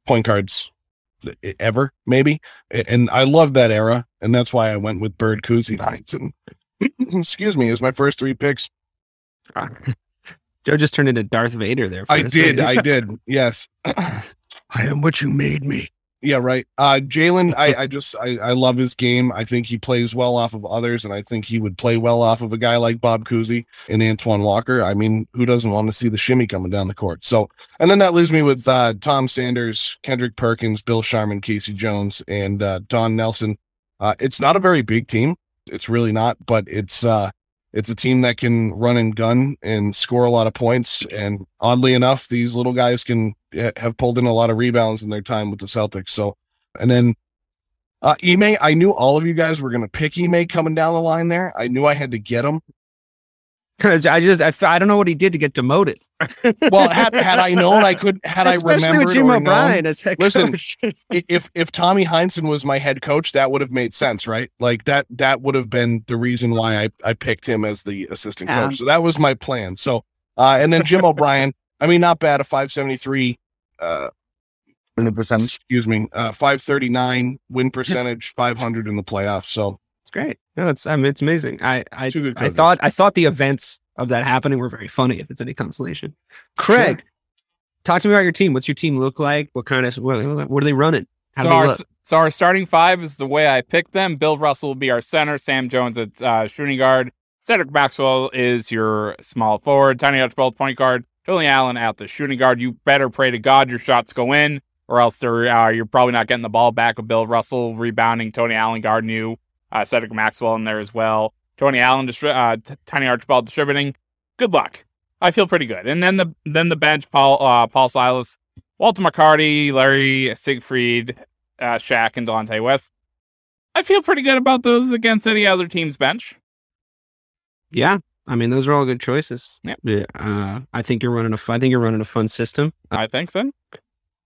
point guards ever, maybe. And I love that era. And that's why I went with Bird, Cousy, Heinsohn. Excuse me, is my first 3 picks. Joe just turned into Darth Vader there. I did. Yes. I am what you made me. Yeah, right. Jalen, I love his game. I think he plays well off of others, and I think he would play well off of a guy like Bob Cousy and Antoine Walker. I mean, who doesn't want to see the shimmy coming down the court? So, and then that leaves me with Tom Sanders, Kendrick Perkins, Bill Sharman, Casey Jones, and Don Nelson. It's not a very big team. It's really not, but it's a team that can run and gun and score a lot of points. And oddly enough, these little guys can have pulled in a lot of rebounds in their time with the Celtics. So, and then Ime, I knew all of you guys were going to pick Ime coming down the line there. I knew I had to get him. I don't know what he did to get demoted. Well, had I known, I could. Had Especially I remembered, with Jim O'Brien known, as head coach. Listen, if Tommy Heinsohn was my head coach, that would have made sense, right? Like that would have been the reason why I picked him as the assistant coach. So that was my plan. So, and then Jim O'Brien. I mean, not bad. A 573. In the percentage. Excuse me. 539 win percentage. 500 in the playoffs. So. Great. No, it's amazing. I thought the events of that happening were very funny, if it's any consolation. Craig, Talk to me about your team. What's your team look like? What are they running? Our starting five is the way I picked them. Bill Russell will be our center. Sam Jones at shooting guard. Cedric Maxwell is your small forward. Tony Allen point guard. Tony Allen at the shooting guard. You better pray to God your shots go in, or else you're probably not getting the ball back with Bill Russell rebounding. Tony Allen guarding you. Cedric Maxwell in there as well. Tony Allen, Tiny Archibald distributing. Good luck. I feel pretty good. And then the bench, Paul Silas, Walter McCarty, Larry Siegfried, Shaq, and Delonte West. I feel pretty good about those against any other team's bench. Yeah, I mean those are all good choices. Yep. Yeah, I think you're running a fun system. I think so.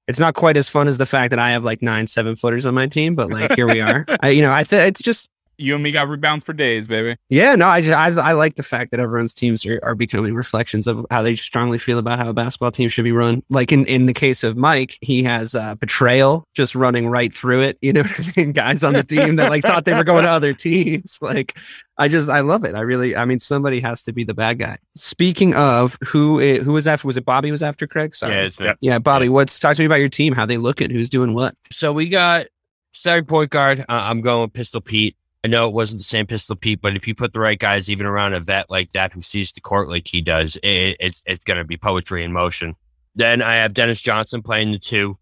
It's not quite as fun as the fact that I have like 9 7-footers on my team, but like here we are. It's just. You and me got rebounds for days, baby. Yeah, no, I like the fact that everyone's teams are becoming reflections of how they strongly feel about how a basketball team should be run. Like in the case of Mike, he has betrayal just running right through it. You know what I mean? Guys on the team that like thought they were going to other teams. Like I love it. Somebody has to be the bad guy. Speaking of who was after? Was it Bobby was after Craig? Sorry. Yeah, Bobby. Yeah. Talk to me about your team? How they looking? Who's doing what? So we got starting point guard. I'm going with Pistol Pete. I know it wasn't the same Pistol Pete, but if you put the right guys even around a vet like that who sees the court like he does, it's going to be poetry in motion. Then I have Dennis Johnson playing the two.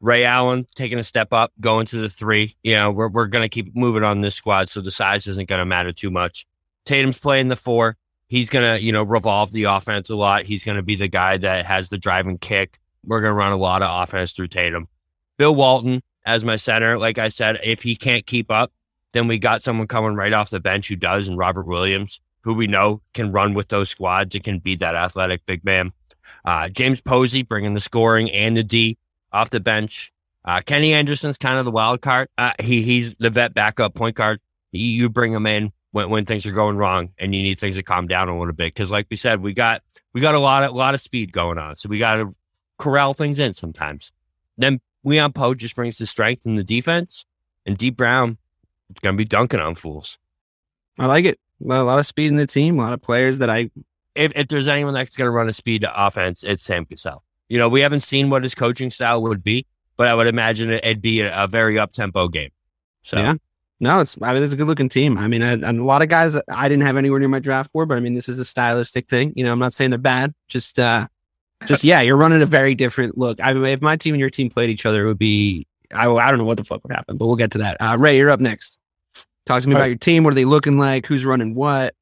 Ray Allen taking a step up, going to the three. You know, we're going to keep moving on this squad, so the size isn't going to matter too much. Tatum's playing the four. He's going to, revolve the offense a lot. He's going to be the guy that has the driving kick. We're going to run a lot of offense through Tatum. Bill Walton as my center. Like I said, if he can't keep up, then we got someone coming right off the bench who does, and Robert Williams, who we know can run with those squads and can be that athletic big man. James Posey bringing the scoring and the D off the bench. Kenny Anderson's kind of the wild card. He's the vet backup point guard. You bring him in when things are going wrong and you need things to calm down a little bit. Because like we said, we got a lot of speed going on. So we got to corral things in sometimes. Then Leon Poe just brings the strength and the defense, and D Brown, it's going to be dunking on fools. I like it. A lot of speed in the team. A lot of players that if there's anyone that's going to run a speed offense, it's Sam Cassell. We haven't seen what his coaching style would be, but I would imagine it'd be a very up-tempo game. So yeah. No, it's a good-looking team. A lot of guys I didn't have anywhere near my draft board, but this is a stylistic thing. I'm not saying they're bad. Just yeah, you're running a very different look. If my team and your team played each other, it would be, I don't know what the fuck would happen, but we'll get to that. Ray, you're up next. Talk to me about your team. What are they looking like? Who's running what?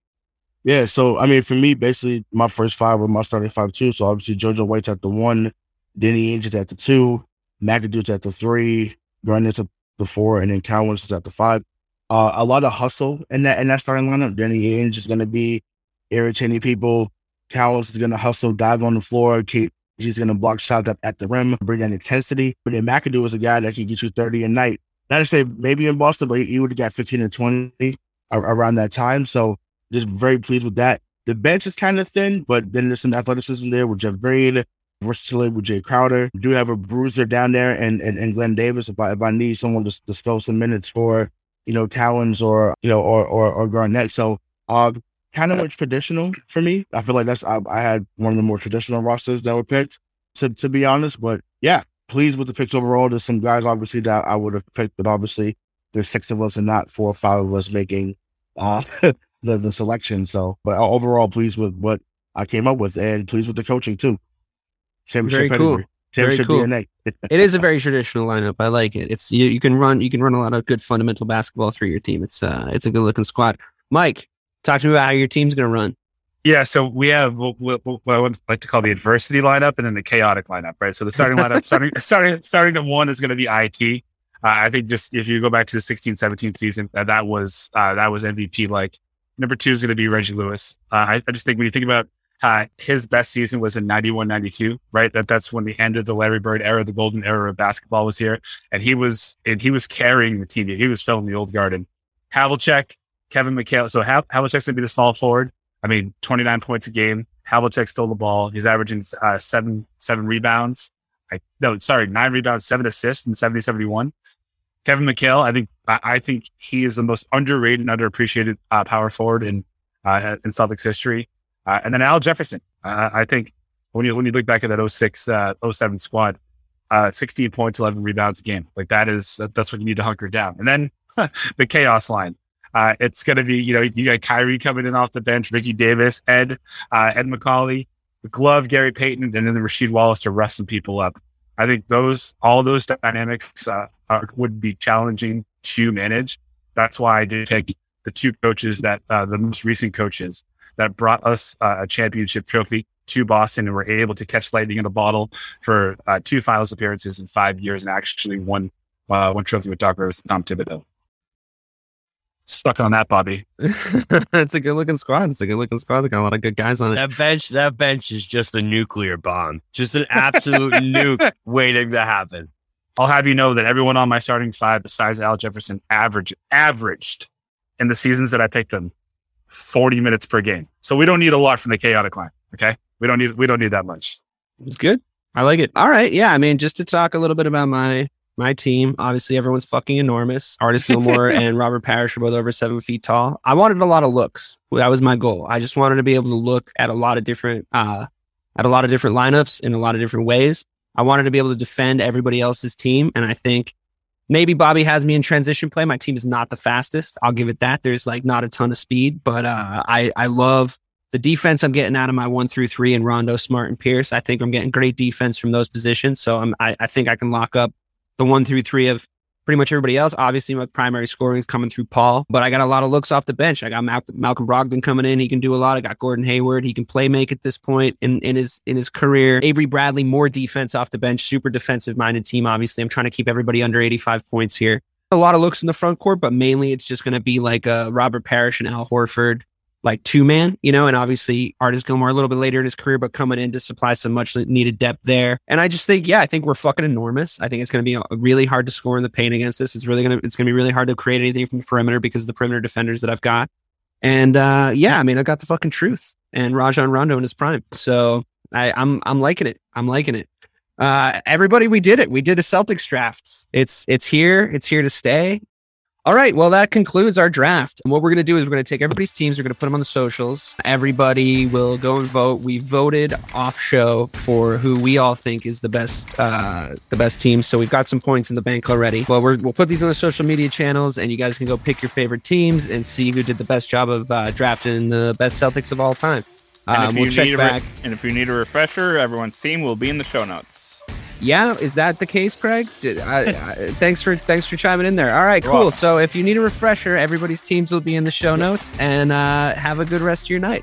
Yeah, so, for me, basically, my first five were my starting five, too. So, obviously, JoJo White's at the one, Danny Ainge is at the two, McAdoo's at the three, Garnett's at the four, and then Cowens is at the five. A lot of hustle in that starting lineup. Danny Ainge is going to be irritating people. Cowens is going to hustle, dive on the floor, he's going to block shots at the rim, bring that intensity. But then McAdoo is a guy that can get you 30 a night. Not to say maybe in Boston, but he would have got 15 and 20 around that time. So just very pleased with that. The bench is kind of thin, but then there's some athleticism there with Jeff Green, versatility with Jay Crowder. Do have a bruiser down there and Glenn Davis if I need someone to score some minutes for, Cowens or Garnett. So kind of more traditional for me. I feel like I had one of the more traditional rosters that were picked, to be honest. But yeah. Pleased with the picks overall. There's some guys, obviously, that I would have picked, but obviously there's six of us and not 4 or 5 of us making the selection. So, but overall, pleased with what I came up with and pleased with the coaching too. Championship pedigree. Cool. Championship DNA. It is a very traditional lineup. I like it. It's you can run a lot of good fundamental basketball through your team. It's a good looking squad. Mike, talk to me about how your team's going to run. Yeah, so we have what I would like to call the adversity lineup and then the chaotic lineup, right? So the starting lineup, starting at one is going to be IT. I think just if you go back to the 16-17 season, that was MVP-like. Number two is going to be Reggie Lewis. I just think when you think about his best season was in 91-92, right? That's when the end of the Larry Bird era, the golden era of basketball was here. And he was carrying the team. He was filling the old garden. Havlicek, Kevin McHale. So Havlicek's going to be the small forward. 29 points a game. Havlicek stole the ball. He's averaging 7 rebounds. 9 rebounds, 7 assists in 70-71. Kevin McHale, I think he is the most underrated and underappreciated power forward in Celtics history. And then Al Jefferson. I think when you look back at that 06, 07 squad, 16 points, 11 rebounds a game. Like that's what you need to hunker down. And then the chaos line. It's going to be, you got Kyrie coming in off the bench, Ricky Davis, Ed McCauley, the glove, Gary Payton, and then the Rasheed Wallace to rest some people up. I think all those dynamics would be challenging to manage. That's why I did pick the two coaches that the most recent coaches that brought us a championship trophy to Boston and were able to catch lightning in a bottle for two finals appearances in 5 years and actually won one trophy with Doc Rivers and Tom Thibodeau. Stuck on that, Bobby. It's a good-looking squad. They got a lot of good guys on it. That bench is just a nuclear bomb. Just an absolute nuke waiting to happen. I'll have you know that everyone on my starting five besides Al Jefferson averaged in the seasons that I picked them 40 minutes per game. So we don't need a lot from the chaotic line, okay? We don't need that much. It's good. I like it. All right. Yeah, I mean, just to talk a little bit about my team, obviously everyone's fucking enormous. Artis Gilmore and Robert Parrish are both over 7 feet tall. I wanted a lot of looks. That was my goal. I just wanted to be able to look at a lot of different lineups in a lot of different ways. I wanted to be able to defend everybody else's team. And I think maybe Bobby has me in transition play. My team is not the fastest. I'll give it that. There's not a ton of speed, but I love the defense I'm getting out of my 1-3 and Rondo, Smart, and Pierce. I think I'm getting great defense from those positions. So I think I can lock up the 1-3 of pretty much everybody else. Obviously, my primary scoring is coming through Paul, but I got a lot of looks off the bench. I got Malcolm Brogdon coming in. He can do a lot. I got Gordon Hayward. He can play make at this point in his career. Avery Bradley, more defense off the bench, super defensive-minded team, obviously. I'm trying to keep everybody under 85 points here. A lot of looks in the front court, but mainly it's just going to be Robert Parrish and Al Horford, two-man, and obviously Artis Gilmore a little bit later in his career, but coming in to supply some much-needed depth there. And I just think, I think we're fucking enormous. I think it's going to be really hard to score in the paint against this. It's going to be really hard to create anything from the perimeter because of the perimeter defenders that I've got. And I got the fucking truth and Rajon Rondo in his prime. So I'm liking it. Everybody, we did it. We did a Celtics draft. It's here. It's here to stay. All right, well, that concludes our draft. And what we're going to do is we're going to take everybody's teams. We're going to put them on the socials. Everybody will go and vote. We voted off show for who we all think is the best team. So we've got some points in the bank already. Well, we'll put these on the social media channels, and you guys can go pick your favorite teams and see who did the best job of drafting the best Celtics of all time. And if you need a refresher, everyone's team will be in the show notes. Yeah, is that the case, Craig? Thanks for chiming in there. All right, cool. So if you need a refresher, everybody's teams will be in the show notes, and have a good rest of your night.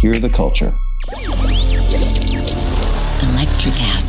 hear the culture. Electricast.